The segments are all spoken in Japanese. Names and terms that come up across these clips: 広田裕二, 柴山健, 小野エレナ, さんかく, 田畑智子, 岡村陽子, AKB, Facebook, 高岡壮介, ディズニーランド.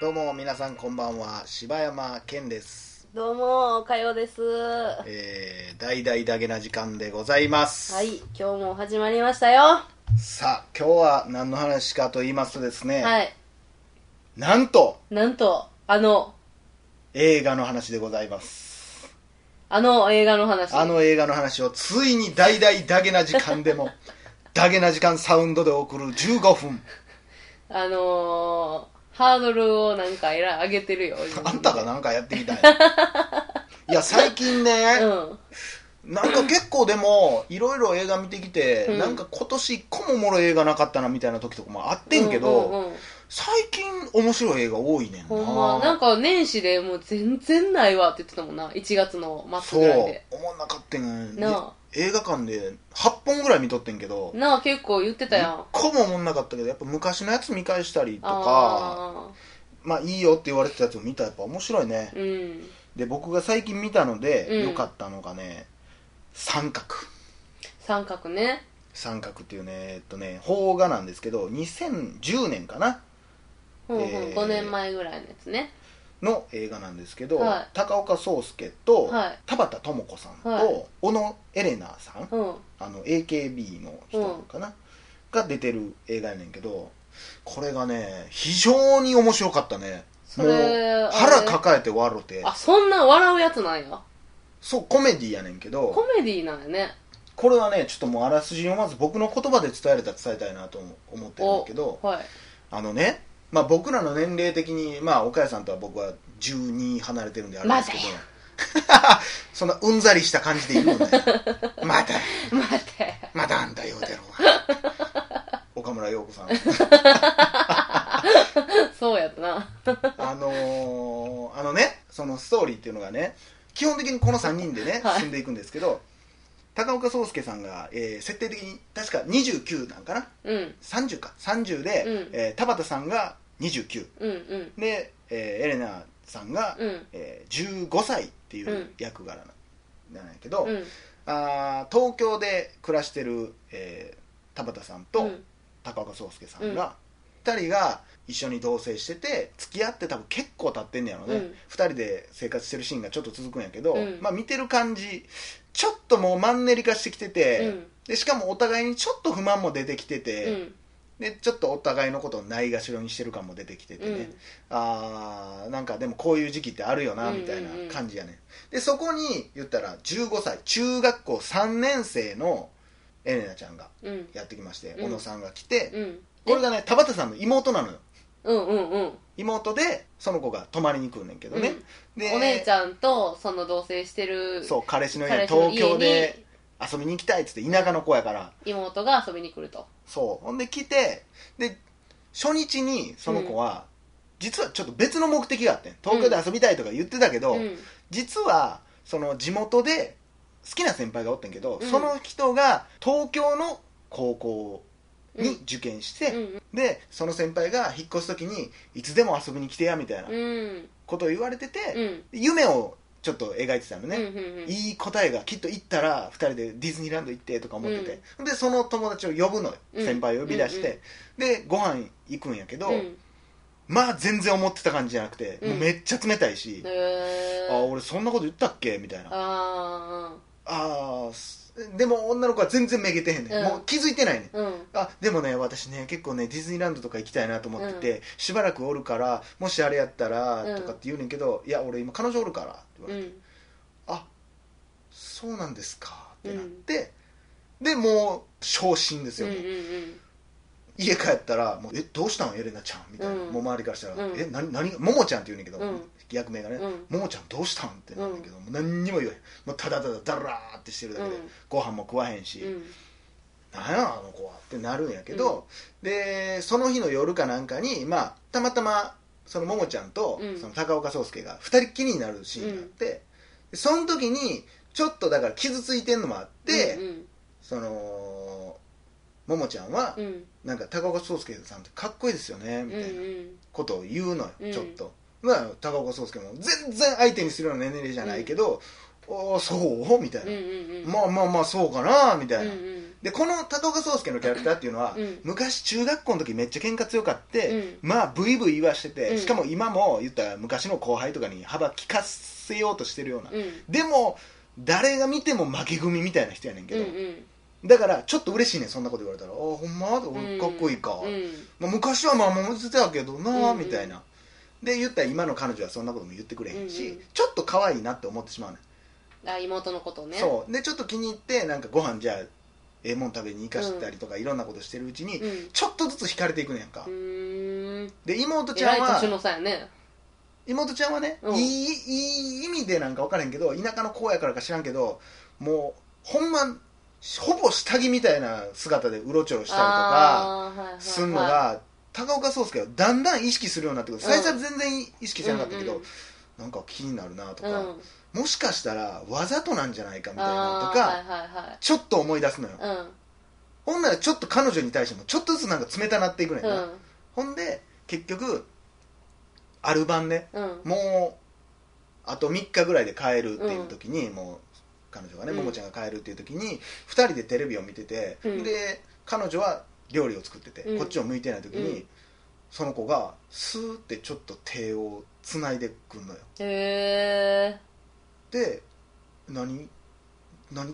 どうも皆さんこんばんは、柴山健です。どうも、おかようです。大々だげな時間でございます。はい、今日も始まりましたよ。さあ、今日は何の話かと言いますとですね、はい、なんと映画の話でございます。あの映画の話をついに大々だげな時間でもだげな時間サウンドで送る15分、ハードルをなんか上げてるよ。あんたがなんかやってみたいいや最近ね、うん、なんか結構でもいろいろ映画見てきて、うん、なんか今年1個もおもろい映画なかったなみたいな時とかもあってんけど、最近面白い映画多いねんな。ほんま、なんか年始でもう全然ないわって言ってたもんな、1月の末ぐらいで。そう、思わなかったんやな。映画館で8本ぐらい見とってんけどなあ、結構言ってたやん。1個も思わなかったけど、やっぱ昔のやつ見返したりとか、まあいいよって言われてたやつを見たらやっぱ面白いね、うん、で、僕が最近見たので良かったのがね、三角っていうね、邦画なんですけど、2010年かな、5年前ぐらいのやつねの映画なんですけど、はい、高岡壮介と、はい、田畑智子さんと、はい、小野エレナさん、AKB の人かな、が出てる映画やねんけど、これがね非常に面白かったね。もう腹抱えて笑うて。あ、そんな笑うやつなんや。そう、コメディやねんけど。コメディなんやね。これはね、ちょっともうあらすじをまず僕の言葉で伝えたいなと思ってるんだけど、はい、まあ、僕らの年齢的に、まあ、岡谷さんとは僕は12離れてるんであれですけど、そんなうんざりした感じで言うんだよ。またあんた言うてるわ。岡村陽子さん。そうやったな。そのストーリーっていうのがね、基本的にこの3人でね、進んでいくんですけど、はい、高岡壮介さんが、設定的に確か29なんかな、うん、30で、うん、田畑さんが29、うんうん、で、エレナさんが、うん、15歳っていう役柄なんやけど、うん、東京で暮らしてる、田畑さんと高岡壮介さんが、2人が一緒に同棲してて、付き合って多分結構経ってんねやろね、2人で生活してるシーンがちょっと続くんやけど、まあ、見てる感じちょっともうマンネリ化してきてて、でしかもお互いにちょっと不満も出てきてて、でちょっとお互いのことをないがしろにしてる感も出てきててね、なんかでもこういう時期ってあるよなみたいな感じやね、でそこに言ったら15歳、中学校3年生のエレナちゃんがやってきまして、小野さんが来て、これがね田畑さんの妹なのよ。妹でその子が泊まりに来るねんけどね、でお姉ちゃんとその同棲してる、そう、彼氏の家、東京で遊びに行きたいっつって、田舎の子やから妹が遊びに来ると。そう、ほんで来て、で初日にその子は、実はちょっと別の目的があってん、東京で遊びたいとか言ってたけど、実はその地元で好きな先輩がおってんけど、その人が東京の高校をに受験して、でその先輩が引っ越す時にいつでも遊びに来てやみたいなことを言われてて、夢をちょっと描いてたのね、いい答えがきっと行ったら2人でディズニーランド行ってとか思ってて、でその友達を呼ぶのよ、先輩を呼び出して、でご飯行くんやけど、まあ全然思ってた感じじゃなくて、もうめっちゃ冷たいし、あ、俺そんなこと言ったっけみたいな、でも女の子は全然めげてへんねん、もう気づいてないねん、でもね私ね結構ねディズニーランドとか行きたいなと思ってて、しばらくおるからもしあれやったらとかって言うねんけど、いや俺今彼女おるからって言われて、あ、そうなんですかってなって、でもう昇進ですよね、家帰ったらもうどうしたんエレナちゃんみたいな、もう周りからしたら、何がももちゃんって言うねんけど、役名がね、ももちゃんどうしたんってなんだけど、もう何にも言わへん、もうただただだらーってしてるだけで、ご飯も食わへんし、なんやあの子はってなるんやけど、でその日の夜かなんかに、まあたまたまそのももちゃんとその高岡壮介が2人っきりになるシーンがあって、その時にちょっとだから傷ついてんのもあって、そのももちゃんは、なんか高岡壮介さんってかっこいいですよねみたいなことを言うのよ、ちょっと。高岡壮介も全然相手にするような年齢じゃないけど、そうみたいな、まあそうかなみたいな、でこの高岡壮介のキャラクターっていうのは、うん、昔中学校の時めっちゃ喧嘩強かって、うん、まあブイブイ言わしてて、うん、しかも今も言ったら昔の後輩とかに幅利かせようとしてるような、うん、でも誰が見ても負け組みたいな人やねんけど、うんうん、だからちょっと嬉しいねんそんなこと言われたら、あほんまかっこいいか、うんうんまあ、昔はまあ守ってたけどな、うん、みたいなで言ったら今の彼女はそんなことも言ってくれへんし、うんうん、ちょっと可愛いなって思ってしまうねんあ妹のことねそうでちょっと気に入ってなんかご飯じゃあええもん食べに行かしたりとか、うん、いろんなことしてるうちに、うん、ちょっとずつ惹かれていくねんかで妹ちゃんは年の差やね妹ちゃんはね、うん、いい意味でなんか分からへんけど田舎の子やからか知らんけどもうほんまほぼ下着みたいな姿でうろちょろしたりとかするのが、はいはいはい、高岡壮介はだんだん意識するようになってくる最初は全然意識してなかったけど、うんうんうんなんか気になるなとか、うん、もしかしたらわざとなんじゃないかみたいなとか、はいはいはい、ちょっと思い出すのよ、うん、ほんならちょっと彼女に対してもちょっとずつなんか冷たなっていくねんな、うん、ほんで結局ある晩ね、うん、もうあと3日ぐらいで帰るっていう時に、うん、もう彼女がねももちゃんが帰るっていう時に2人でテレビを見てて、うん、で彼女は料理を作ってて、うん、こっちを向いてない時に、うんその子がスーってちょっと手をつないでくんのよへーで何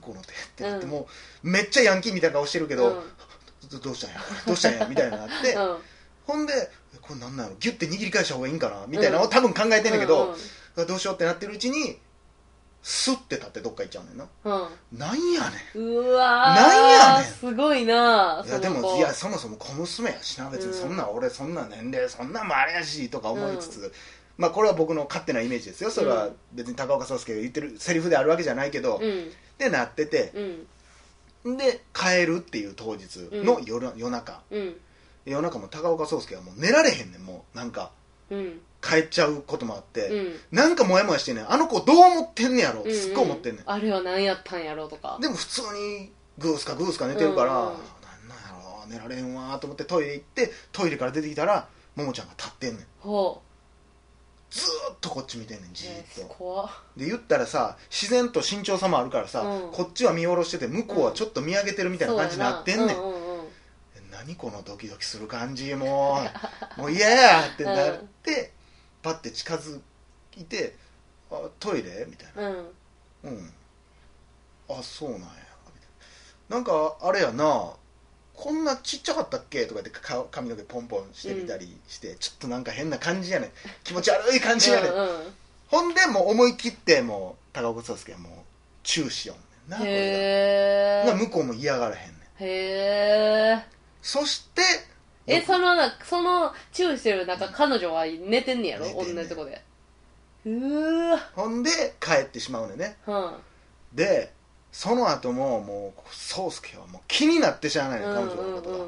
この手ってなって、うん、もうめっちゃヤンキーみたいな顔してるけど、うん、どうしたんやこれどうしたんやみたいなのがあって、うん、ほんでこれなんなのギュッて握り返した方がいいんかなみたいなのを多分考えてんだけど、うん、どうしようってなってるうちにスッて立ってどっか行っちゃうねんな、うん、なんやねんうわなんやねんすごいないやでもいやそもそも小娘やしな別にそんな、うん、俺そんな年齢そんなんもあれやしとか思いつつ、うん、まあこれは僕の勝手なイメージですよそれは別に高岡壮介が言ってるセリフであるわけじゃないけど、うん、でなってて、うん、で帰るっていう当日の 夜中、うん、夜中も高岡壮介はもう寝られへんねんもうなんか、うん帰っちゃうこともあって、うん、なんかモヤモヤしてねあの子どう思ってんねやろってすっごい思ってんねん、うんうん、あれは何やったんやろとかでも普通にグースかグースか寝てるから、うんうん、なんやろ寝られんわと思ってトイレ行ってトイレから出てきたらももちゃんが立ってんねんほうずーっとこっち見てんねんじーっと怖で言ったらさ自然と身長差もあるからさ、うん、こっちは見下ろしてて向こうはちょっと見上げてるみたいな感じになってんねん、うんうんうん、何このドキドキする感じもう嫌やってなって、うんパッて近づいてあトイレみたいなうん、うん、あそうなんやなんかあれやなこんなちっちゃかったっけとかで髪の毛ポンポンしてみたりして、うん、ちょっとなんか変な感じやねん気持ち悪い感じやねん、うんうん、ほんでもう思い切ってもう高岡壮介はもうチューしようねんなへえ向こうも嫌がらへんねんへえそしてえそのチューしてる中彼女は寝てんねやろん同じとこでうわほんで帰ってしまうのよね、うん、でその後ももう宗介はもう気になってしゃあないの、うんうんうん、彼女のことが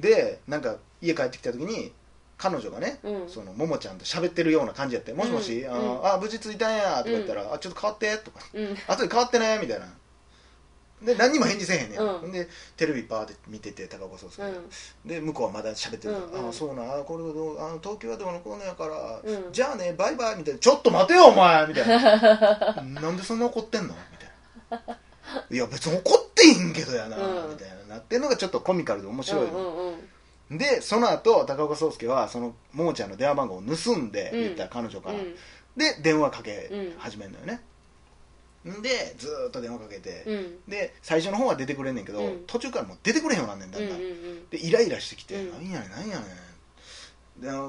でなんか家帰ってきた時に彼女がね、うん、そのももちゃんと喋ってるような感じやって、うん、もしもし、うん、あ無事着いたんやとか言ったら、うん、あちょっと変わってとか、うん、後で変わってねみたいなで何にも返事せえへんねん、うん、でテレビバーって見てて高岡壮介、うん、で向こうはまだ喋ってるから、うんうん、あそうなあこれあの東京はどうのこうのやから、うん、じゃあねバイバイみたいなちょっと待てよお前みたいななんでそんな怒ってんのみたいないや別に怒っていいんけどやな、うん、みたいななってるのがちょっとコミカルで面白い、うんうんうん、でその後高岡壮介はそのももちゃんの電話番号を盗んで、うん、言ったら彼女から、うん、で電話かけ始めるのよね、うんでずーっと電話かけて、うん、で最初の方は出てくれんねんけど、うん、途中からもう出てくれへんようになんねんだんだん、うんうんうん、でイライラしてきて、うん、なんやねんなんや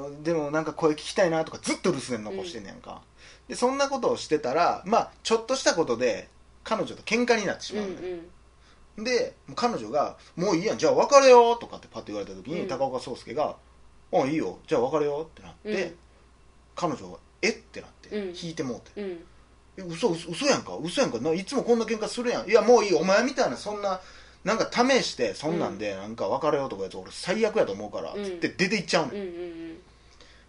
ねんでもなんか声聞きたいなとかずっと留守電残してんねんか、うん、でそんなことをしてたらまあちょっとしたことで彼女と喧嘩になってしまうねん、うんうん、で彼女がもういいやんじゃあ別れよとかってパッと言われた時に、うん、高岡壮介があいいよじゃあ別れよってなって、うん、彼女がえってなって、うん、引いてもうて、うん嘘やんかいつもこんな喧嘩するやんいやもういいお前みたいなそんななんか試してそんなんでなんか別れようとかやつ俺最悪やと思うから、うん、つって出て行っちゃうの、うんうんうん、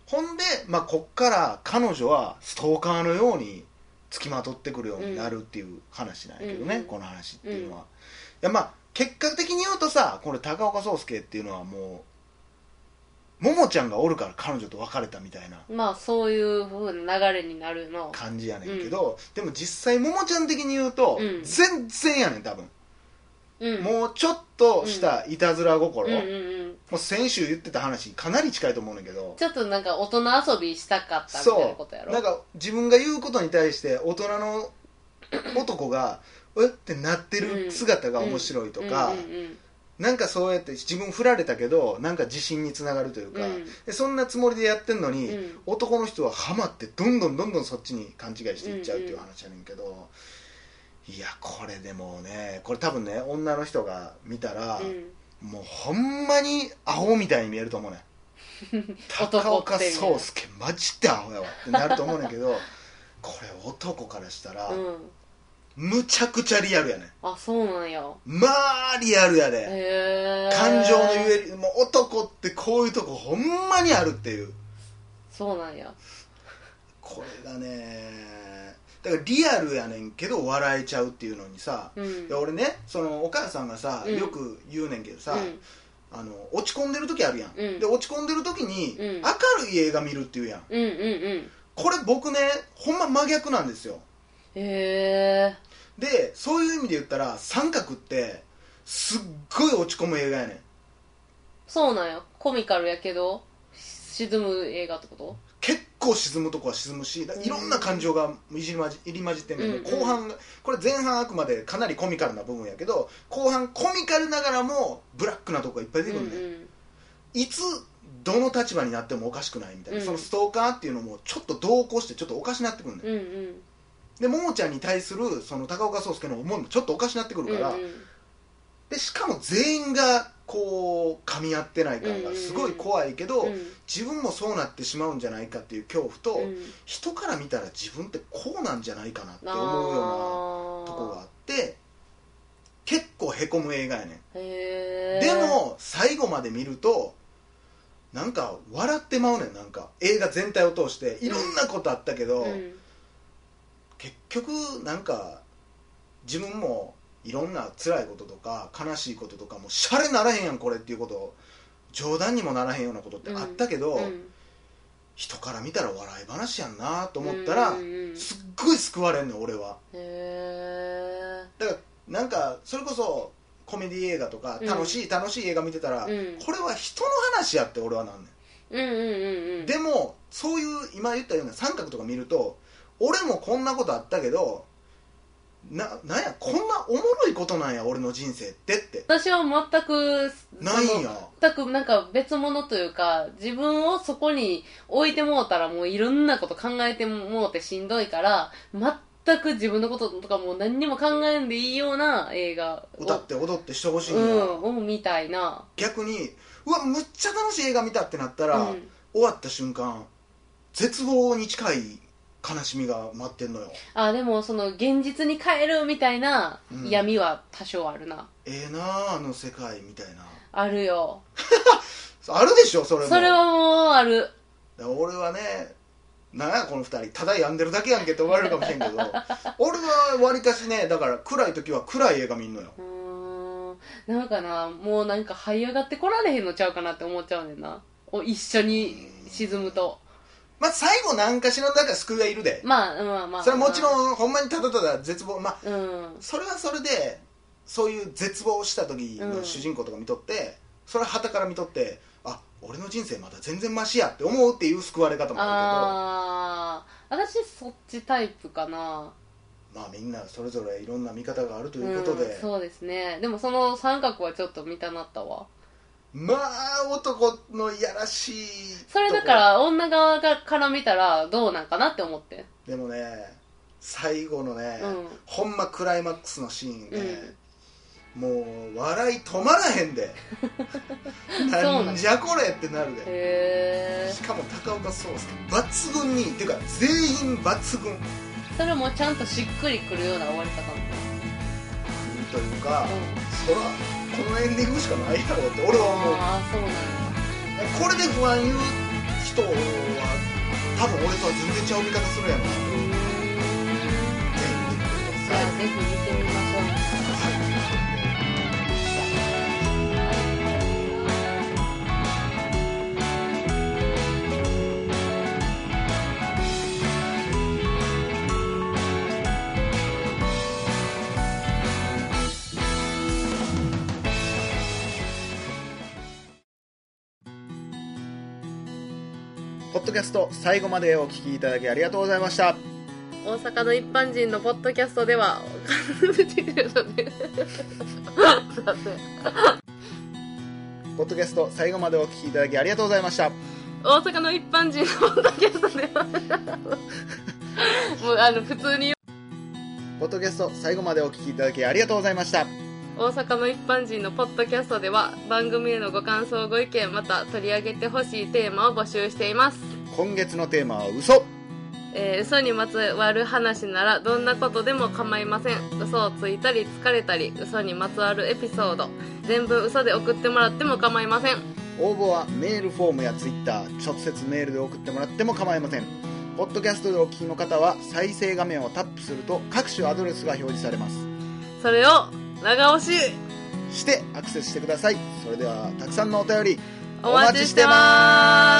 ほんで、まあ、こっから彼女はストーカーのように付きまとってくるようになるっていう話なんやけどね、うん、この話っていうのは、うん、いやまあ結果的に言うとさこの高岡壮介っていうのはもうももちゃんがおるから彼女と別れたみたいなまあそういう風な流れになるの感じやねんけど、うん、でも実際ももちゃん的に言うと、うん、全然やねん多分うん、もうちょっとしたいたずら心、うんうんうん、もう先週言ってた話かなり近いと思うんだけど、ちょっとなんか大人遊びしたかったみたいなことやろ。なんか自分が言うことに対して大人の男がうってなってる姿が面白いとか、なんかそうやって自分振られたけどなんか自信につながるというか、うん、でそんなつもりでやってんのに、うん、男の人はハマってどんどんどんどんそっちに勘違いしていっちゃうっていう話やねんけど、うんうん、いやこれでもね、これ多分ね女の人が見たら、うん、もうほんまにアホみたいに見えると思うねん高岡壮介マジでアホやわってなると思うねんけどこれ男からしたら、うん、むちゃくちゃリアルやねん。あ、そうなんや。まあリアルやで、感情のゆえ、もう男ってこういうとこほんまにあるっていう。そうなんや。これがねだからリアルやねんけど笑えちゃうっていうのにさ、うん、で俺ねそのお母さんがさ、うん、よく言うねんけどさ、うん、あの落ち込んでる時あるやん、うん、で落ち込んでる時に、うん、明るい映画見るっていうやん、うんうんうん、これ僕ねほんま真逆なんですよ。へー。でそういう意味で言ったら三角ってすっごい落ち込む映画やねん。そうなんや。コミカルやけど沈む映画ってこと？結構沈むとこは沈むし、いろんな感情が入り混じってんけど、うん、後半これ前半あくまでかなりコミカルな部分やけど後半コミカルながらもブラックなとこがいっぱい出てくるね、うんうん、いつどの立場になってもおかしくないみたいな、うん、そのストーカーっていうのもちょっと同行してちょっとおかしなってくるね、うんうん、でももちゃんに対するその高岡壮介の思いもちょっとおかしなってくるから、うんうん、でしかも全員がこう噛み合ってない感がすごい怖いけど、うん、自分もそうなってしまうんじゃないかっていう恐怖と、うん、人から見たら自分ってこうなんじゃないかなって思うようなとこがあって結構へこむ映画やねん。へー。でも最後まで見るとなんか笑ってまうねん。なんか映画全体を通していろんなことあったけど、うん、結局なんか自分もいろんな辛いこととか悲しいこととかもシャレならへんやんこれっていうこと、冗談にもならへんようなことってあったけど、うんうん、人から見たら笑い話やんなと思ったら、うんうん、すっごい救われんの俺は。へー。だからなんかそれこそコメディ映画とか楽しい映画見てたら、うん、これは人の話やって俺はなんねん。うんうんうんうん、でもそういう今言ったような三角とか見ると俺もこんなことあったけどなんやこんなおもろいことなんや俺の人生ってって私は全くないんや。全くなんか別物というか自分をそこに置いてもうたらもういろんなこと考えてもうてしんどいから全く自分のこととかもう何にも考えんでいいような映画を歌って踊ってしてほしいんや、うん、をみたいな。逆にうわむっちゃ楽しい映画見たってなったら、うん、終わった瞬間絶望に近い悲しみが待ってんのよ。あ、でもその現実に帰るみたいな闇は多少あるな、うん、なあの世界みたいなあるよあるでしょ。それもそれはもうある。俺はねなんやこの2人ただ病んでるだけやんけって思われるかもしれんけど俺はわりかしねだから暗い時は暗い映画見んのよ。うーんなんかなもうなんか這い上がってこられへんのちゃうかなって思っちゃうねんな一緒に沈むと。まあ、最後何かしらの救いがいるで、まあまあまあ、それはもちろんほんまにただただ絶望、まあうん、それはそれでそういう絶望した時の主人公とか見とって、うん、それは傍から見とってあ俺の人生まだ全然マシやって思うっていう救われ方もあるけど、あ私そっちタイプかな。まあみんなそれぞれいろんな見方があるということで、うん、そうですね。でもその三角はちょっと見たなったわ。まあ男のやらしいそれだから女側から見たらどうなんかなって思って。でもね最後のね、うん、ほんまクライマックスのシーンね、うん、もう笑い止まらへんでなんじゃこれってなるで。へしかも高岡壮介抜群にっていうか全員抜群。それもちゃんとしっくりくるような終わり方というか、うん、そらこのエンディングしかないやろって俺は思う。あそうなんだ。これで不安言う人は多分俺とは全然ちゃう見方するやろな。じゃあぜひ見てみましょう。ポッドキャスト最後までお聞きいただきありがとうございました。大阪の一般人のポッドキャストではポッドキャスト最後までお聞きいただきありがとうございました。大阪の一般人のポッドキャストではもう普通にポッドキャスト最後までお聞きいただきありがとうございました。大阪の一般人のポッドキャストでは番組へのご感想ご意見、また取り上げてほしいテーマを募集しています。今月のテーマは嘘、嘘にまつわる話ならどんなことでも構いません。嘘をついたりつかれたり、嘘にまつわるエピソード、全部嘘で送ってもらっても構いません。応募はメールフォームやツイッター、直接メールで送ってもらっても構いません。ポッドキャストでお聞きの方は再生画面をタップすると各種アドレスが表示されます。それを長押ししてアクセスしてください。それではたくさんのお便りお待ちしてます。